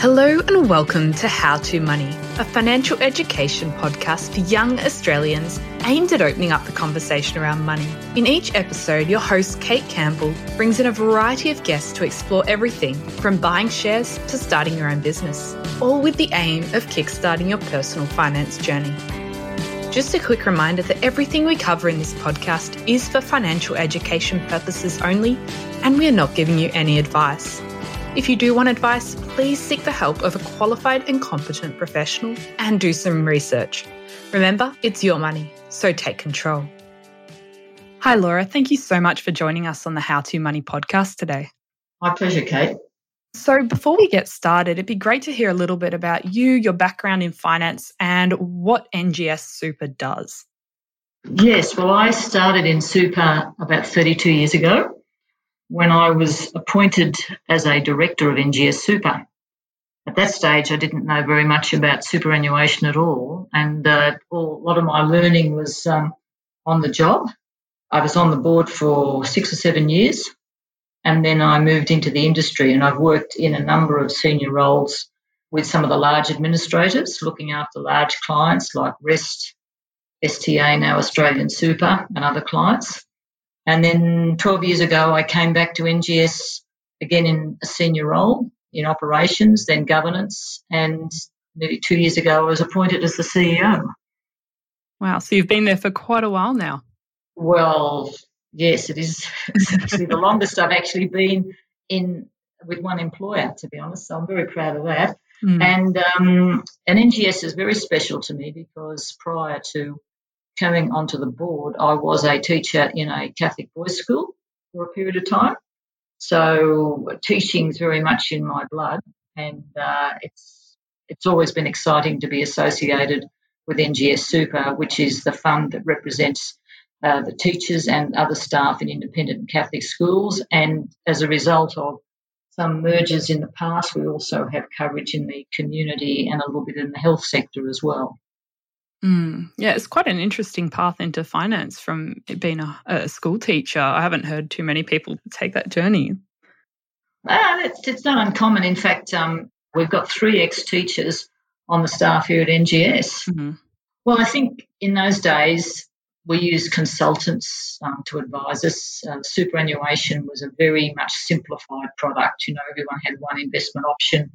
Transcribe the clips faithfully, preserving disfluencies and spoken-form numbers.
Hello and welcome to How To Money, a financial education podcast for young Australians aimed at opening up the conversation around money. In each episode, your host Kate Campbell brings in a variety of guests to explore everything from buying shares to starting your own business, all with the aim of kickstarting your personal finance journey. Just a quick reminder that everything we cover in this podcast is for financial education purposes only, and we are not giving you any advice. If you do want advice, please seek the help of a qualified and competent professional and do some research. Remember, it's your money, so take control. Hi, Laura. Thank you so much for joining us on the How To Money podcast today. My pleasure, Kate. So before we get started, it'd be great to hear a little bit about you, your background in finance, and what N G S Super does. Yes, well, I started in super about thirty-two years ago, when I was appointed as a director of N G S Super. At that stage, I didn't know very much about superannuation at all, and uh, all, a lot of my learning was um, on the job. I was on the board for six or seven years, and then I moved into the industry, and I've worked in a number of senior roles with some of the large administrators, looking after large clients like REST, S T A, now Australian Super, and other clients. And then twelve years ago, I came back to N G S again in a senior role in operations, then governance, and nearly two years ago, I was appointed as the C E O. Wow, so you've been there for quite a while now. Well, yes, it is. It's actually the longest I've actually been in with one employer, to be honest, so I'm very proud of that. Mm. And, um, and N G S is very special to me because prior to coming onto the board, I was a teacher in a Catholic boys' school for a period of time. So teaching is very much in my blood, and uh, it's it's always been exciting to be associated with N G S Super, which is the fund that represents uh, the teachers and other staff in independent Catholic schools. And as a result of some mergers in the past, we also have coverage in the community and a little bit in the health sector as well. Mm, yeah, it's quite an interesting path into finance from being a, a school teacher. I haven't heard too many people take that journey. Ah, that's, it's not uncommon. In fact, um, we've got three ex-teachers on the staff here at N G S. Mm-hmm. Well, I think in those days we used consultants um, to advise us. Uh, superannuation was a very much simplified product. You know, everyone had one investment option,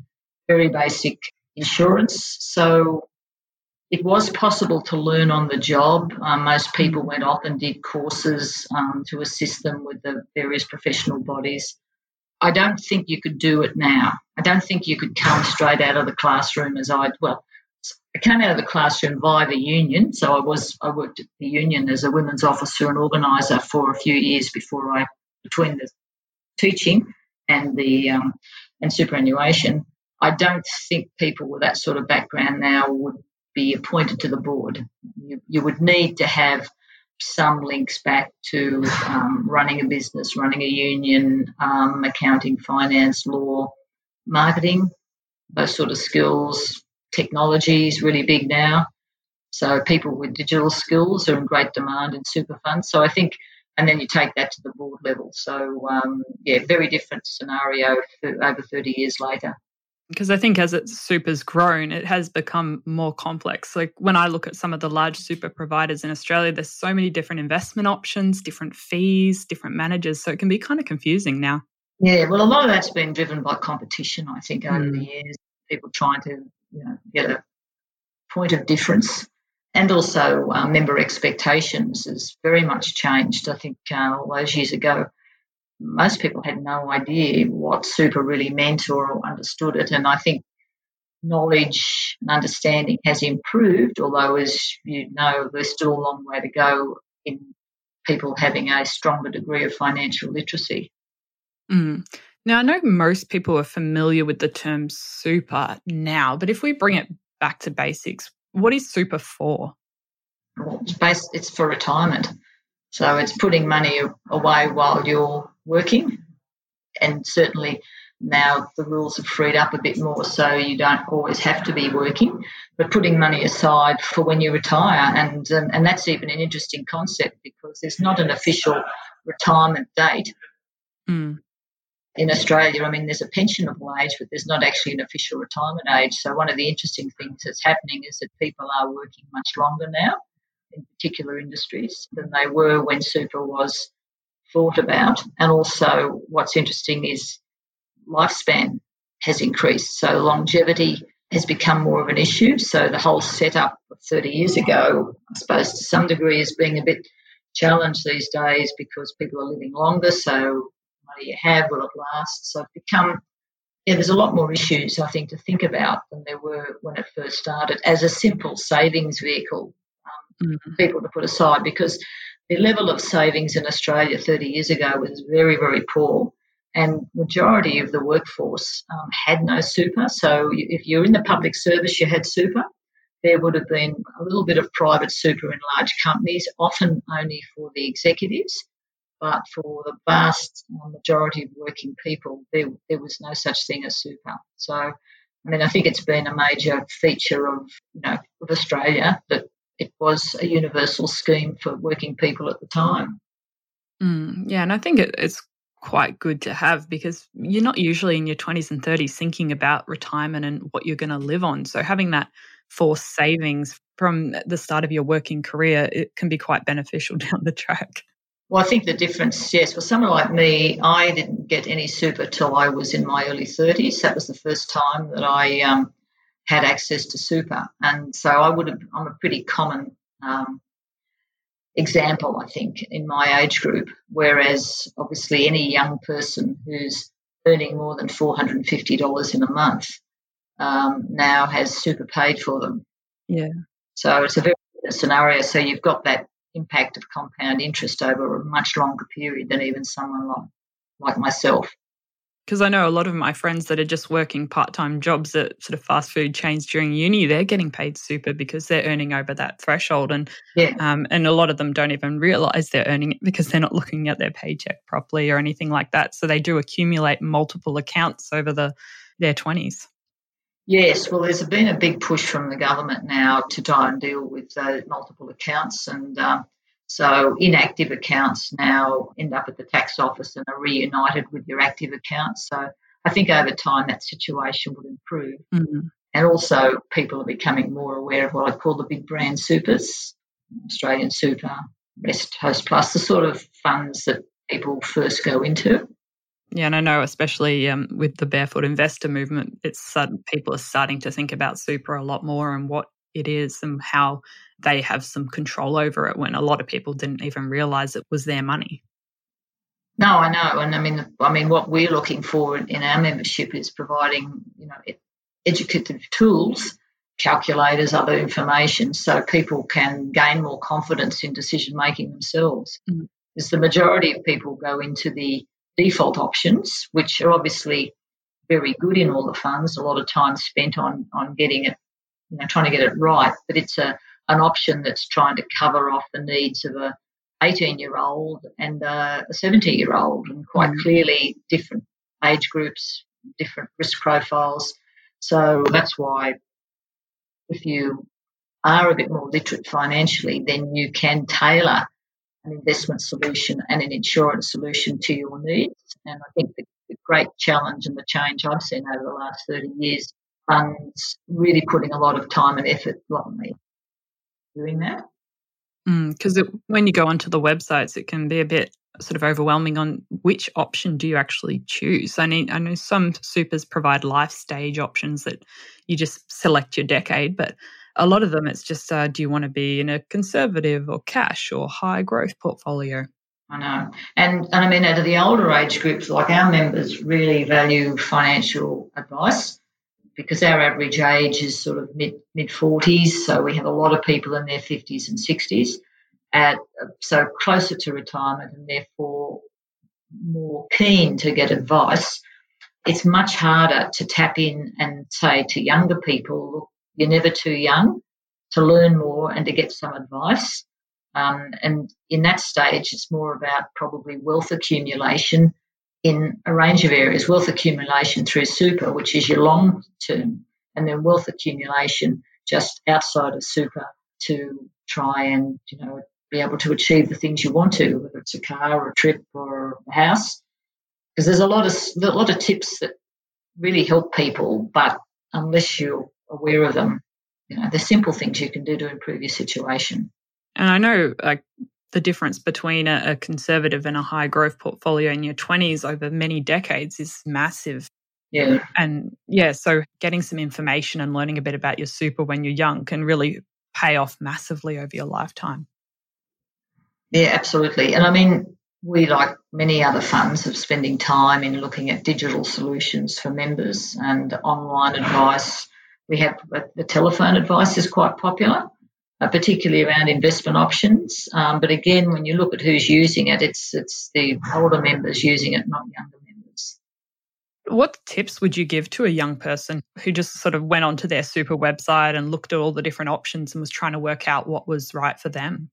very basic insurance. So it was possible to learn on the job. Um, most people went off and did courses um, to assist them with the various professional bodies. I don't think you could do it now. I don't think you could come straight out of the classroom as I, well, I came out of the classroom via the union. So I was, I worked at the union as a women's officer and organiser for a few years before I, between the teaching and the um, and superannuation. I don't think people with that sort of background now would be appointed to the board. You, you would need to have some links back to um, running a business, running a union, um, accounting, finance, law, marketing, those sort of skills. Technology is really big now. So people with digital skills are in great demand in super funds. So I think, and then you take that to the board level. So, um, yeah, very different scenario over thirty years later. Because I think as its super's grown, it has become more complex. Like when I look at some of the large super providers in Australia, there's so many different investment options, different fees, different managers. So it can be kind of confusing now. Yeah, well, a lot of that's been driven by competition, I think, over mm. the years. People trying to, you know, get a point of difference. And also uh, member expectations has very much changed. I think uh, all those years ago, most people had no idea what super really meant or understood it. And I think knowledge and understanding has improved, although, as you know, there's still a long way to go in people having a stronger degree of financial literacy. Mm. Now, I know most people are familiar with the term super now, but if we bring it back to basics, what is super for? Well, it's, based, it's for retirement. So it's putting money away while you're working, and certainly now the rules have freed up a bit more, so you don't always have to be working, but putting money aside for when you retire. And um, and that's even an interesting concept because there's not an official retirement date. Mm. In Australia, I mean, there's a pensionable age, but there's not actually an official retirement age. So one of the interesting things that's happening is that people are working much longer now in particular industries than they were when super was thought about. And also what's interesting is lifespan has increased. So longevity has become more of an issue. So the whole setup of thirty years ago, I suppose to some degree, is being a bit challenged these days because people are living longer. So money you have, will it last? So it's become, yeah, there's a lot more issues, I think, to think about than there were when it first started as a simple savings vehicle. Mm-hmm. People to put aside, because the level of savings in Australia thirty years ago was very, very poor, and majority of the workforce um, had no super. So if you're in the public service, you had super. There would have been a little bit of private super in large companies, often only for the executives, but for the vast majority of working people, there, there was no such thing as super. So, I mean, I think it's been a major feature of, you know, of Australia that it was a universal scheme for working people at the time. Mm, yeah, and I think it, it's quite good to have because you're not usually in your twenties and thirties thinking about retirement and what you're going to live on. So having that forced savings from the start of your working career, it can be quite beneficial down the track. Well, I think the difference, yes, for someone like me, I didn't get any super till I was in my early thirties. That was the first time that I... Um, had access to super, and so I would have, I'm a pretty common um, example, I think, in my age group, whereas obviously any young person who's earning more than four hundred fifty dollars in a month um, now has super paid for them. Yeah. So it's a very good scenario. So you've got that impact of compound interest over a much longer period than even someone like, like myself. Because I know a lot of my friends that are just working part-time jobs at sort of fast food chains during uni, they're getting paid super because they're earning over that threshold. And yeah. um, and a lot of them don't even realise they're earning it because they're not looking at their paycheck properly or anything like that. So they do accumulate multiple accounts over the their twenties. Yes, well, there's been a big push from the government now to try and deal with those multiple accounts, and um, so inactive accounts now end up at the tax office and are reunited with your active accounts. So I think over time that situation would improve. Mm-hmm. And also people are becoming more aware of what I call the big brand supers, Australian Super, REST, Host Plus, the sort of funds that people first go into. Yeah, and I know especially um, with the barefoot investor movement, it's sudden, people are starting to think about super a lot more and what it is and how they have some control over it when a lot of people didn't even realise it was their money. No, I know. And I mean, I mean, what we're looking for in our membership is providing, you know, educative tools, calculators, other information, so people can gain more confidence in decision-making themselves. Mm-hmm. Because the majority of people go into the default options, which are obviously very good in all the funds, a lot of time spent on, on getting it, you know, trying to get it right, but it's a an option that's trying to cover off the needs of a eighteen-year-old and a seventy-year-old, and quite clearly different age groups, different risk profiles. So that's why if you are a bit more literate financially, then you can tailor an investment solution and an insurance solution to your needs. And I think the, the great challenge and the change I've seen over the last thirty years. Funds really putting a lot of time and effort bluntly doing that. Because mm, when you go onto the websites, it can be a bit sort of overwhelming on which option do you actually choose. I mean, I know some supers provide life stage options that you just select your decade, but a lot of them it's just uh, do you want to be in a conservative or cash or high growth portfolio? I know. And, and I mean, out of the older age groups, like our members really value financial advice because our average age is sort of mid, mid-forties, so we have a lot of people in their fifties and sixties, at, so closer to retirement and therefore more keen to get advice. It's much harder to tap in and say to younger people, look, you're never too young to learn more and to get some advice. Um, and in that stage, it's more about probably wealth accumulation in a range of areas. Wealth accumulation through super, which is your long term, and then wealth accumulation just outside of super to try and, you know, be able to achieve the things you want to, whether it's a car or a trip or a house. Because there's a lot of a lot of tips that really help people, but unless you're aware of them, you know, they're simple things you can do to improve your situation. And I know like the difference between a, a conservative and a high growth portfolio in your twenties over many decades is massive. Yeah. And yeah, so getting some information and learning a bit about your super when you're young can really pay off massively over your lifetime. Yeah, absolutely. And I mean, we, like many other funds, are spending time in looking at digital solutions for members and online advice. We have the telephone advice is quite popular, Uh, particularly around investment options. Um, but again, when you look at who's using it, it's it's the older members using it, not younger members. What tips would you give to a young person who just sort of went onto their super website and looked at all the different options and was trying to work out what was right for them?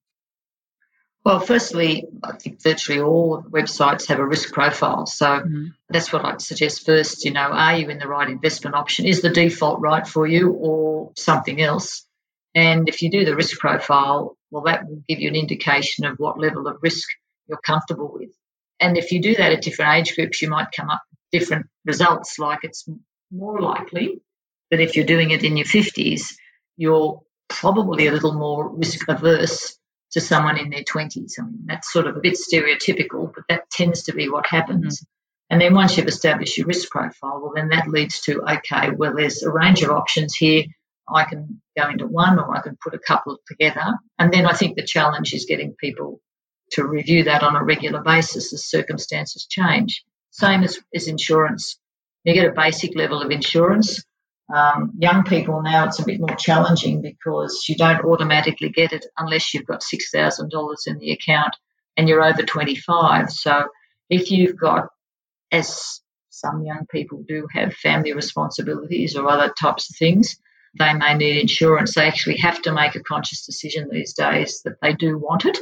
Well, firstly, I think virtually all websites have a risk profile. So mm-hmm. that's what I'd suggest first. You know, are you in the right investment option? Is the default right for you or something else? And if you do the risk profile, well, that will give you an indication of what level of risk you're comfortable with. And if you do that at different age groups, you might come up with different results. Like it's more likely that if you're doing it in your fifties, you're probably a little more risk averse to someone in their twenties. I mean, that's sort of a bit stereotypical, but that tends to be what happens. Mm-hmm. And then once you've established your risk profile, well, then that leads to, okay, well, there's a range of options here. I can go into one or I can put a couple together. And then I think the challenge is getting people to review that on a regular basis as circumstances change. Same as, as insurance. You get a basic level of insurance. Um, young people now, it's a bit more challenging because you don't automatically get it unless you've got six thousand dollars in the account and you're over twenty-five. So if you've got, as some young people do have, family responsibilities or other types of things, they may need insurance. They actually have to make a conscious decision these days that they do want it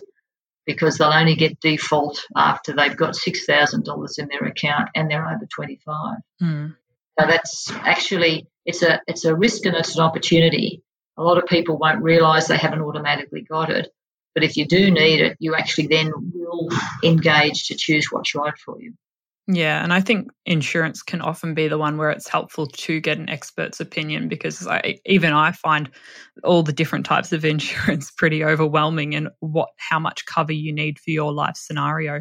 because they'll only get default after they've got six thousand dollars in their account and they're over twenty-five. Mm. So that's actually, it's a it's a risk and it's an opportunity. A lot of people won't realise they haven't automatically got it, but if you do need it, you actually then will engage to choose what's right for you. Yeah, and I think insurance can often be the one where it's helpful to get an expert's opinion because I, even I find all the different types of insurance pretty overwhelming and what how much cover you need for your life scenario.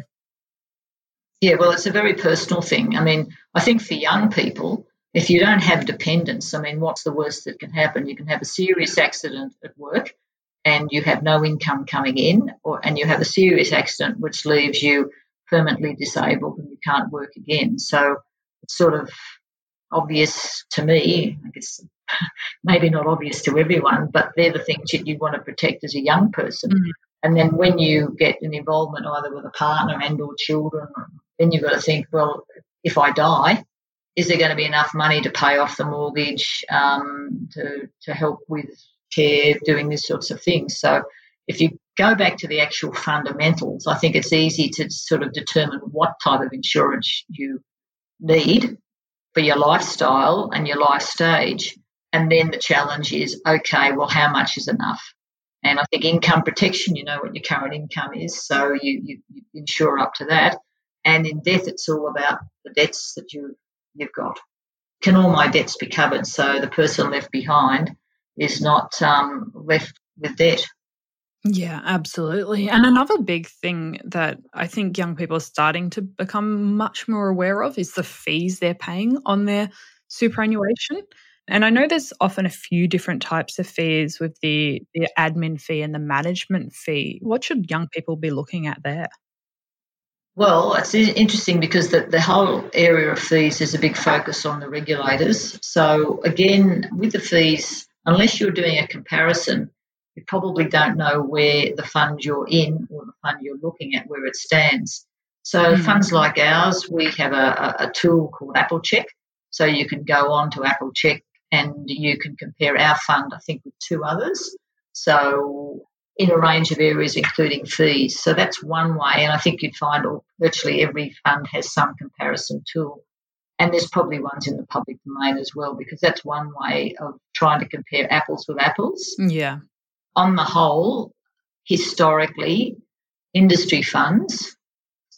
Yeah, well, it's a very personal thing. I mean, I think for young people, if you don't have dependents, I mean, what's the worst that can happen? You can have a serious accident at work and you have no income coming in, or and you have a serious accident which leaves you permanently disabled and you can't work again. So it's sort of obvious to me, I guess maybe not obvious to everyone, but they're the things that you want to protect as a young person. Mm-hmm. And then when you get an involvement either with a partner and or children, then you've got to think, well, if I die, is there going to be enough money to pay off the mortgage, um, to, to help with care, doing these sorts of things? So if you go back to the actual fundamentals, I think it's easy to sort of determine what type of insurance you need for your lifestyle and your life stage. And then the challenge is, okay, well, how much is enough? And I think income protection, you know what your current income is, so you, you, you insure up to that. And in death, it's all about the debts that you, you've got. Can all my debts be covered? So the person left behind is not um, left with debt. Yeah, absolutely. And another big thing that I think young people are starting to become much more aware of is the fees they're paying on their superannuation. And I know there's often a few different types of fees with the, the admin fee and the management fee. What should young people be looking at there? Well, it's interesting because the, the whole area of fees is a big focus on the regulators. So again, with the fees, unless you're doing a comparison, you probably don't know where the fund you're in or the fund you're looking at, where it stands. So mm-hmm. funds like ours, we have a, a tool called AppleCheck. So you can go on to AppleCheck and you can compare our fund, I think, with two others. So in a range of areas, including fees. So that's one way. And I think you'd find all, virtually every fund has some comparison tool. And there's probably ones in the public domain as well, because that's one way of trying to compare apples with apples. Yeah. On the whole, historically, industry funds,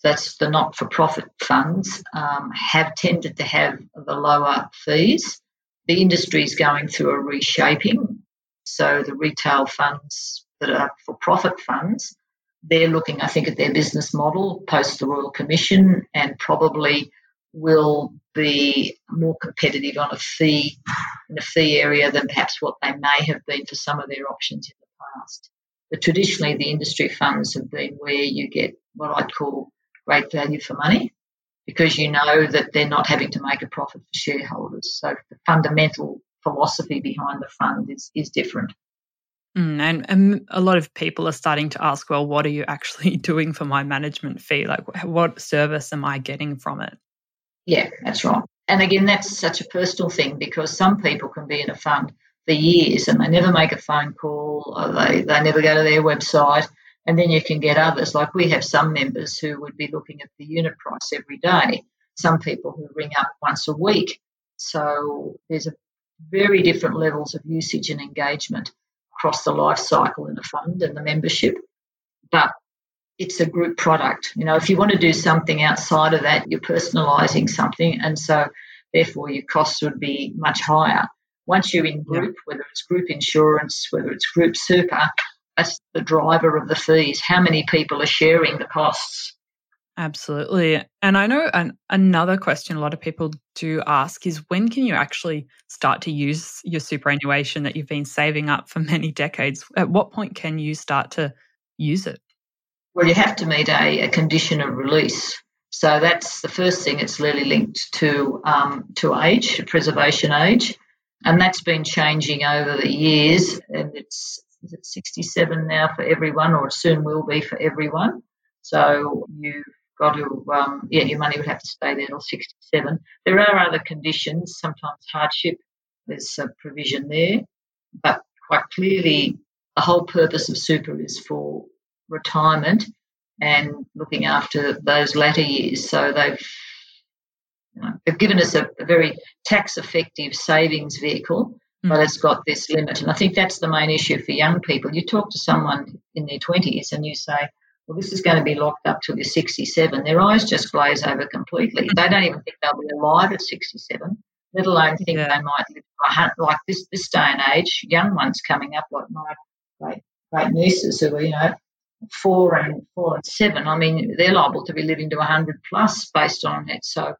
that's the not-for-profit funds, um, have tended to have the lower fees. The industry is going through a reshaping. So the retail funds that are for-profit funds, they're looking, I think, at their business model post the Royal Commission and probably will be more competitive on a fee, in a fee area than perhaps what they may have been for some of their options in the past. But traditionally, the industry funds have been where you get what I'd call great value for money, because you know that they're not having to make a profit for shareholders. So the fundamental philosophy behind the fund is, is different. Mm, and, and a lot of people are starting to ask, well, what are you actually doing for my management fee? Like, what service am I getting from it? Yeah, that's right. And again, that's such a personal thing, because some people can be in a fund for years and they never make a phone call, or they, they never go to their website. And then you can get others. Like we have some members who would be looking at the unit price every day, some people who ring up once a week. So there's a very different levels of usage and engagement across the life cycle in a fund and the membership, but it's a group product. You know, if you want to do something outside of that, you're personalising something, and so therefore your costs would be much higher. Once you're in group, whether it's group insurance, whether it's group super, that's the driver of the fees. How many people are sharing the costs? Absolutely. And I know an, another question a lot of people do ask is, when can you actually start to use your superannuation that you've been saving up for many decades? At what point can you start to use it? Well, you have to meet a, a condition of release. So that's the first thing. It's really linked to um, to age, preservation age, and that's been changing over the years. And it's is it sixty-seven now for everyone, or it soon will be for everyone. So you got to, um, yeah, your money would have to stay there till sixty-seven. There are other conditions, sometimes hardship, there's a provision there, but quite clearly the whole purpose of super is for retirement and looking after those latter years. So they've, you know, they've given us a, a very tax-effective savings vehicle, mm. but it's got this limit. And I think that's the main issue for young people. You talk to someone in their twenties and you say, well, this is going to be locked up till you're sixty-seven. Their eyes just glaze over completely. They don't even think they'll be alive at sixty-seven, let alone think yeah. they might live like this this day and age. Young ones coming up, like my great great nieces who are, you know, four and four and seven. I mean, they're liable to be living to one hundred plus based on it. So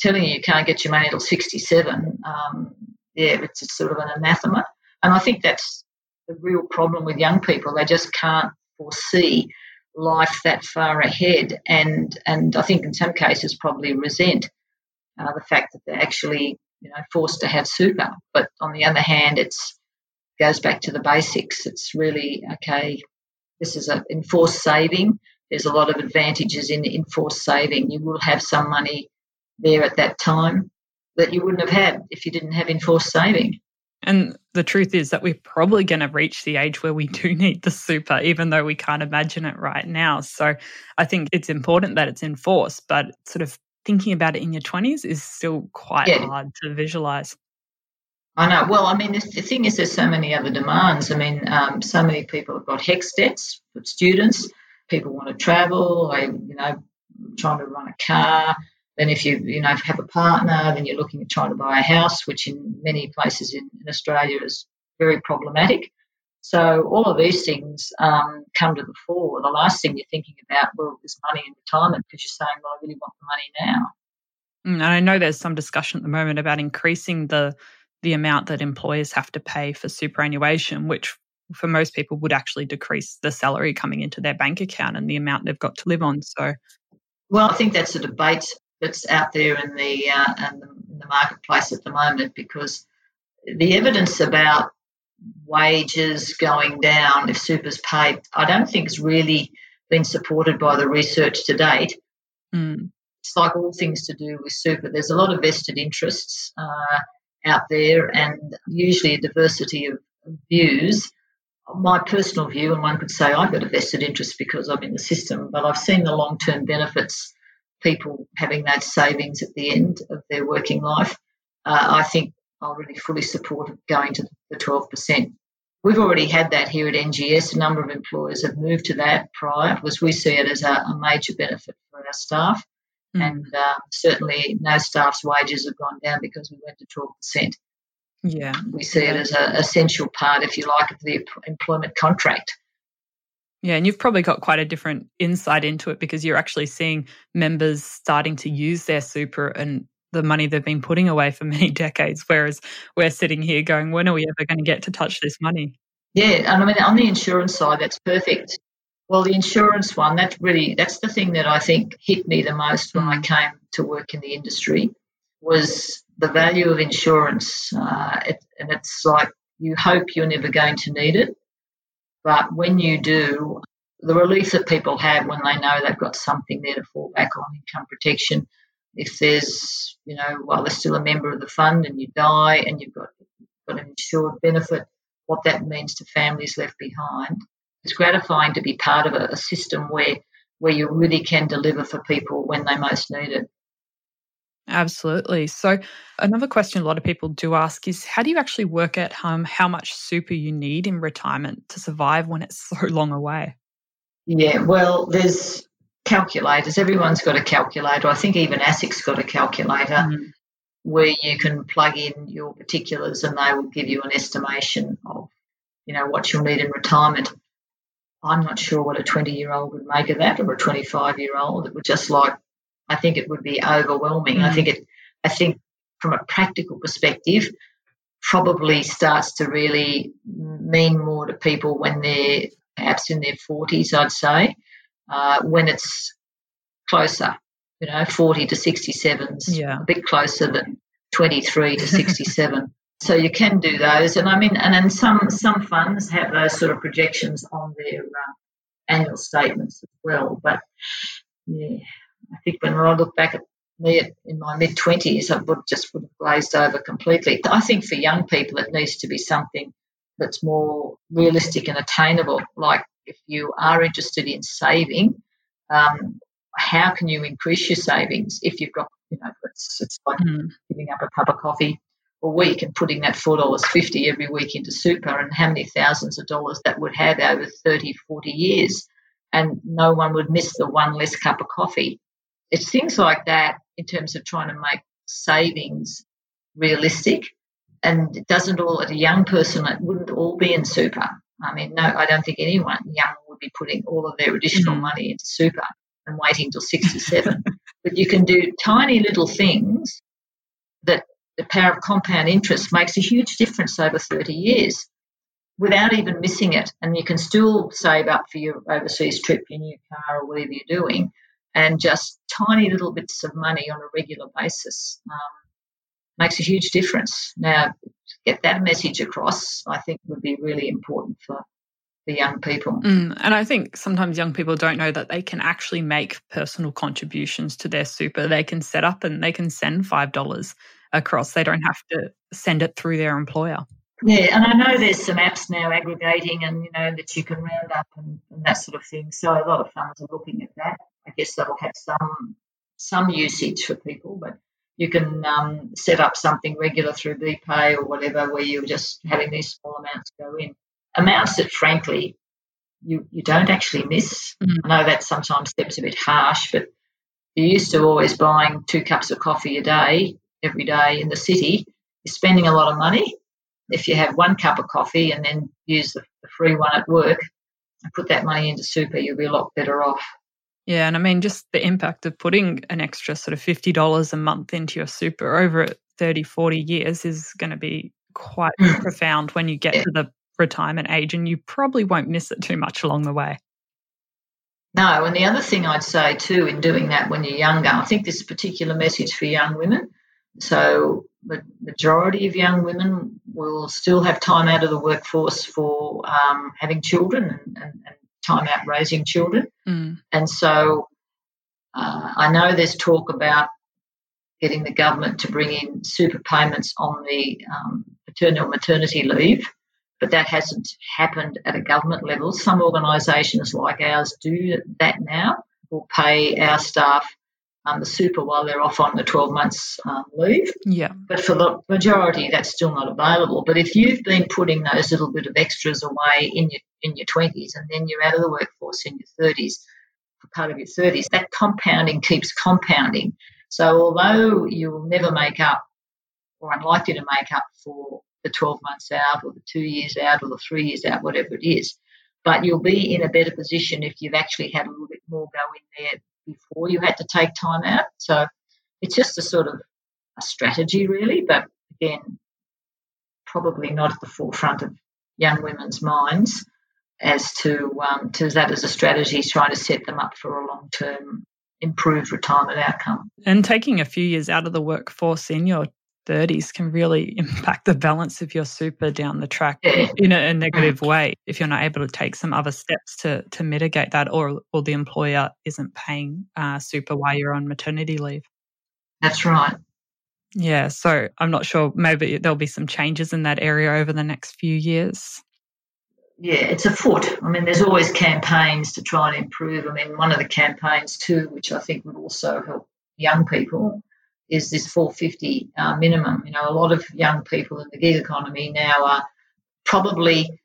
telling you you can't get your money till sixty-seven, um, yeah, it's, it's sort of an anathema. And I think that's the real problem with young people. They just can't foresee life that far ahead, and and I think in some cases probably resent uh, the fact that they're actually, you know, forced to have super. But on the other hand, it's goes back to the basics. It's really, okay, this is an enforced saving. There's a lot of advantages in enforced saving. You will have some money there at that time that you wouldn't have had if you didn't have enforced saving. And the truth is that we're probably going to reach the age where we do need the super, even though we can't imagine it right now. So I think it's important that it's enforced, but sort of thinking about it in your twenties is still quite yeah. hard to visualise. I know. Well, I mean, the thing is there's so many other demands. I mean, um, so many people have got hex debts with students. People want to travel. They, you know, trying to run a car. Then if you, you know, have a partner, then you're looking at trying to buy a house, which in many places in, in Australia is very problematic. So all of these things um, come to the fore. The last thing you're thinking about, well, is money in retirement, because you're saying, well, I really want the money now. And I know there's some discussion at the moment about increasing the the amount that employers have to pay for superannuation, which for most people would actually decrease the salary coming into their bank account and the amount they've got to live on. So, well, I think that's a debate that's out there in the uh, in the, in the marketplace at the moment, because the evidence about wages going down if super's paid, I don't think it's really been supported by the research to date. Mm. It's like all things to do with super. There's a lot of vested interests uh, out there, and usually a diversity of views. My personal view, and one could say I've got a vested interest because I'm in the system, but I've seen the long-term benefits, people having that savings at the end of their working life. Uh, I think I really fully support going to the twelve percent. We've already had that here at N G S. A number of employers have moved to that prior, because we see it as a, a major benefit for our staff. Mm. And um, certainly no staff's wages have gone down because we went to twelve percent. Yeah, we see it as an essential part, if you like, of the employment contract. Yeah, and you've probably got quite a different insight into it, because you're actually seeing members starting to use their super and the money they've been putting away for many decades, whereas we're sitting here going, when are we ever going to get to touch this money? Yeah, and I mean, on the insurance side, that's perfect. Well, the insurance one, that's really, that's the thing that I think hit me the most when I came to work in the industry, was the value of insurance. Uh, it, and it's like, you hope you're never going to need it, but when you do, the relief that people have when they know they've got something there to fall back on, income protection. If there's, you know, while they're still a member of the fund and you die and you've got, you've got an insured benefit, what that means to families left behind. It's gratifying to be part of a, a system where where you really can deliver for people when they most need it. Absolutely. So another question a lot of people do ask is, how do you actually work out um, how much super you need in retirement to survive when it's so long away? Yeah, well, there's calculators. Everyone's got a calculator. I think even ASIC's got a calculator, mm-hmm. where you can plug in your particulars and they will give you an estimation of, you know, what you'll need in retirement. I'm not sure what a twenty-year-old would make of that, or a twenty-five-year-old. It would just like, I think it would be overwhelming. Mm. I think it. I think from a practical perspective, probably starts to really mean more to people when they're perhaps in their forties, I'd say, uh, when it's closer, you know, forty to sixty-sevens, yeah. A bit closer than twenty-three to sixty-seven. So you can do those. And, I mean, and then some, some funds have those sort of projections on their uh, annual statements as well. But, yeah, I think when I look back at me at, in my mid-twenties, I would just would have glazed over completely. I think for young people it needs to be something that's more realistic and attainable, like if you are interested in saving, um, how can you increase your savings if you've got, you know, it's, it's like mm. giving up a cup of coffee a week and putting that four dollars fifty every week into super, and how many thousands of dollars that would have over thirty, forty years, and no one would miss the one less cup of coffee. It's things like that in terms of trying to make savings realistic, and it doesn't all, as a young person, it wouldn't all be in super. I mean, no, I don't think anyone young would be putting all of their additional mm-hmm. money into super and waiting till sixty-seven. But you can do tiny little things that the power of compound interest makes a huge difference over thirty years without even missing it, and you can still save up for your overseas trip, your new car, or whatever you're doing, and just tiny little bits of money on a regular basis um, makes a huge difference. Now, to get that message across, I think, would be really important for the young people. Mm, and I think sometimes young people don't know that they can actually make personal contributions to their super. They can set up and they can send five dollars across. They don't have to send it through their employer. Yeah, and I know there's some apps now aggregating and, you know, that you can round up and, and that sort of thing. So a lot of funds are looking at that. I guess that'll have some some usage for people, but you can um, set up something regular through BPay or whatever where you're just having these small amounts go in, amounts that, frankly, you, you don't actually miss. Mm-hmm. I know that sometimes seems a bit harsh, but you're used to always buying two cups of coffee a day, every day in the city, you're spending a lot of money. If you have one cup of coffee and then use the free one at work and put that money into super, you'll be a lot better off. Yeah, and I mean, just the impact of putting an extra sort of fifty dollars a month into your super over thirty, forty years is going to be quite profound when you get yeah. to the retirement age, and you probably won't miss it too much along the way. No, and the other thing I'd say too in doing that when you're younger, I think this is a particular message for young women. So the majority of young women will still have time out of the workforce for um, having children and, and, and time out raising children. Mm. And so uh, I know there's talk about getting the government to bring in super payments on the um, paternal maternity leave, but that hasn't happened at a government level. Some organisations like ours do that now. We'll pay our staff Um, the super while they're off on the twelve months um, leave. Yeah. But for the majority, that's still not available. But if you've been putting those little bit of extras away in your in your twenties and then you're out of the workforce in your thirties, for part of your thirties, that compounding keeps compounding. So although you will never make up or unlikely to make up for the twelve months out or the two years out or the three years out, whatever it is, but you'll be in a better position if you've actually had a little bit more go in there before you had to take time out. So it's just a sort of a strategy really, but again, probably not at the forefront of young women's minds as to, um, to that as a strategy, trying to set them up for a long-term improved retirement outcome. And taking a few years out of the workforce in your thirties can really impact the balance of your super down the track yeah. in a, a negative mm. way if you're not able to take some other steps to to mitigate that, or or the employer isn't paying uh, super while you're on maternity leave. That's right. Yeah, so I'm not sure, maybe there'll be some changes in that area over the next few years. Yeah, it's afoot. I mean, there's always campaigns to try and improve. I mean, one of the campaigns too, which I think would also help young people, is this four hundred fifty dollars uh, minimum. You know, a lot of young people in the gig economy now are probably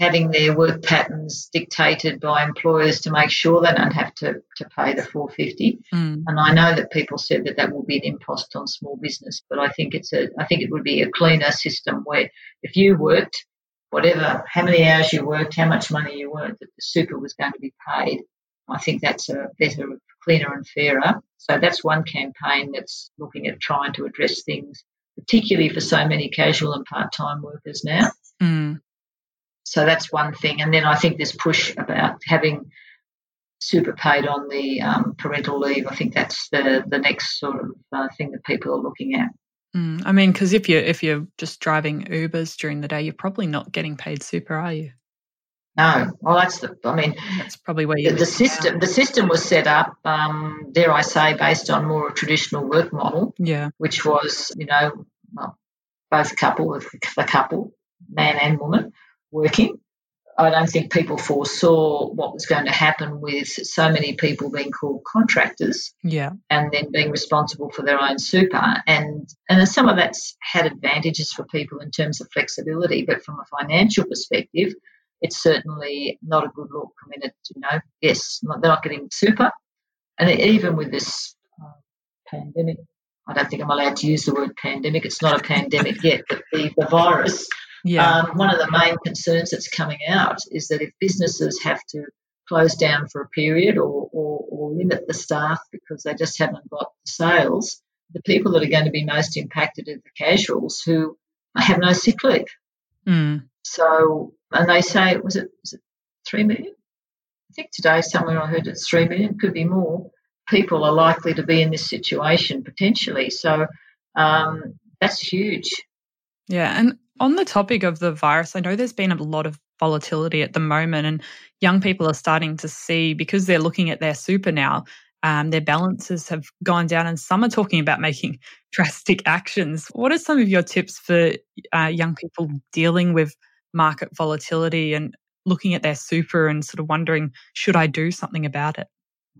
having their work patterns dictated by employers to make sure they don't have to, to pay the four hundred fifty dollars. Mm. And I know that people said that that will be an impost on small business, but I think it's a, I think it would be a cleaner system where if you worked, whatever, how many hours you worked, how much money you earned, that the super was going to be paid. I think that's a better, cleaner and fairer. So that's one campaign that's looking at trying to address things, particularly for so many casual and part-time workers now. Mm. So that's one thing. And then I think this push about having super paid on the um, parental leave, I think that's the, the next sort of uh, thing that people are looking at. Mm. I mean, because if you're, if you're just driving Ubers during the day, you're probably not getting paid super, are you? No, well, that's the. I mean, that's probably where you the, the system. Now. The system was set up, um, dare I say, based on more of a traditional work model. Yeah, which was, you know, well, both couple, the couple, man and woman, working. I don't think people foresaw what was going to happen with so many people being called contractors. Yeah, and then being responsible for their own super, and and some of that's had advantages for people in terms of flexibility, but from a financial perspective, it's certainly not a good look. I mean, it, you know, yes, not, they're not getting super. And even with this uh, pandemic, I don't think I'm allowed to use the word pandemic. It's not a pandemic yet, but the, the virus. Yeah. Um, one of the main concerns that's coming out is that if businesses have to close down for a period or, or, or limit the staff because they just haven't got the sales, the people that are going to be most impacted are the casuals who have no sick leave. Mm. So, and they say, was it, was it three million? I think today somewhere I heard it's three million, could be more. People are likely to be in this situation potentially. So um, that's huge. Yeah, and on the topic of the virus, I know there's been a lot of volatility at the moment, and young people are starting to see, because they're looking at their super now, um, their balances have gone down, and some are talking about making drastic actions. What are some of your tips for uh, young people dealing with market volatility and looking at their super and sort of wondering, should I do something about it?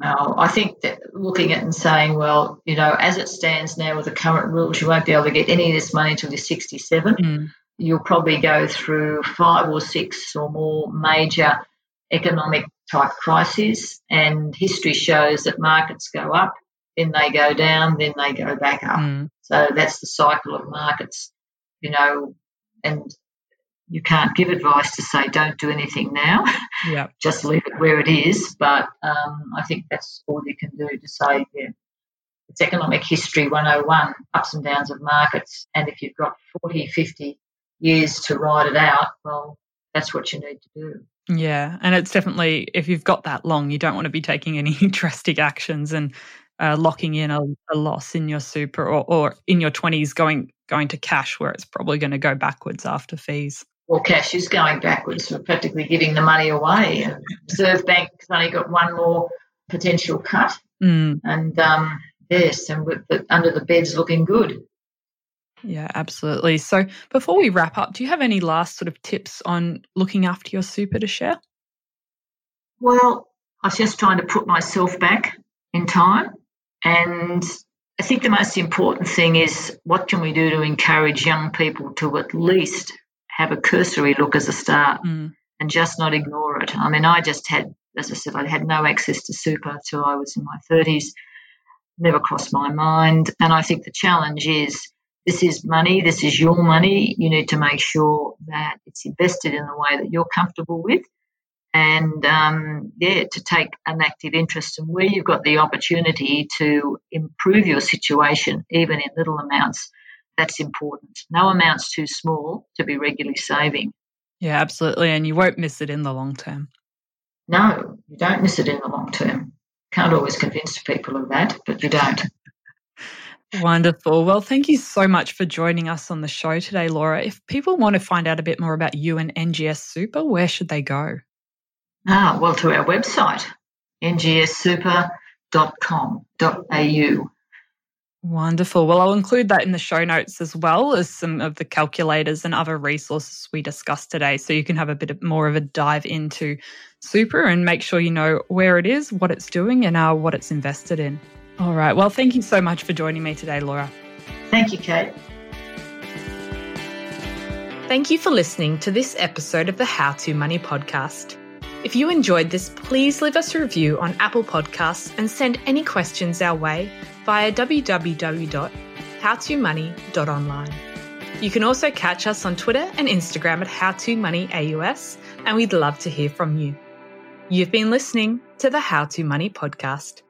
No, I think that looking at and saying, well, you know, as it stands now with the current rules, you won't be able to get any of this money until you're sixty-seven. Mm. You'll probably go through five or six or more major economic type crises, and history shows that markets go up then they go down, then they go back up. Mm. So that's the cycle of markets, you know, and you can't give advice to say don't do anything now, yeah. just leave it where it is. But um, I think that's all you can do to say, yeah, it's economic history one oh one, ups and downs of markets, and if you've got forty, fifty years to ride it out, well, that's what you need to do. Yeah, and it's definitely, if you've got that long, you don't want to be taking any drastic actions and uh, locking in a, a loss in your super or, or in your twenties going going to cash where it's probably going to go backwards after fees. Well, cash is going backwards. We're practically giving the money away. And Reserve Bank's only got one more potential cut. Mm. And, um, yes, and with the, under the bed's looking good. Yeah, absolutely. So before we wrap up, do you have any last sort of tips on looking after your super to share? Well, I was just trying to put myself back in time, and I think the most important thing is what can we do to encourage young people to at least have a cursory look as a start mm. and just not ignore it. I mean, I just had, as I said, I had no access to super till I was in my thirties, never crossed my mind, and I think the challenge is this is money, this is your money. You need to make sure that it's invested in the way that you're comfortable with and, um, yeah, to take an active interest in where you've got the opportunity to improve your situation, even in little amounts. That's important. No amount's too small to be regularly saving. Yeah, absolutely, and you won't miss it in the long term. No, you don't miss it in the long term. Can't always convince people of that, but you don't. Wonderful. Well, thank you so much for joining us on the show today, Laura. If people want to find out a bit more about you and N G S Super, where should they go? Ah, well, to our website, n g s super dot com dot a u. Wonderful. Well, I'll include that in the show notes as well as some of the calculators and other resources we discussed today, so you can have a bit more of a dive into super and make sure you know where it is, what it's doing, and uh, what it's invested in. All right. Well, thank you so much for joining me today, Laura. Thank you, Kate. Thank you for listening to this episode of the How to Money podcast. If you enjoyed this, please leave us a review on Apple Podcasts and send any questions our way via w w w dot how to money dot online. You can also catch us on Twitter and Instagram at How to Money A U S, and we'd love to hear from you. You've been listening to the How to Money podcast.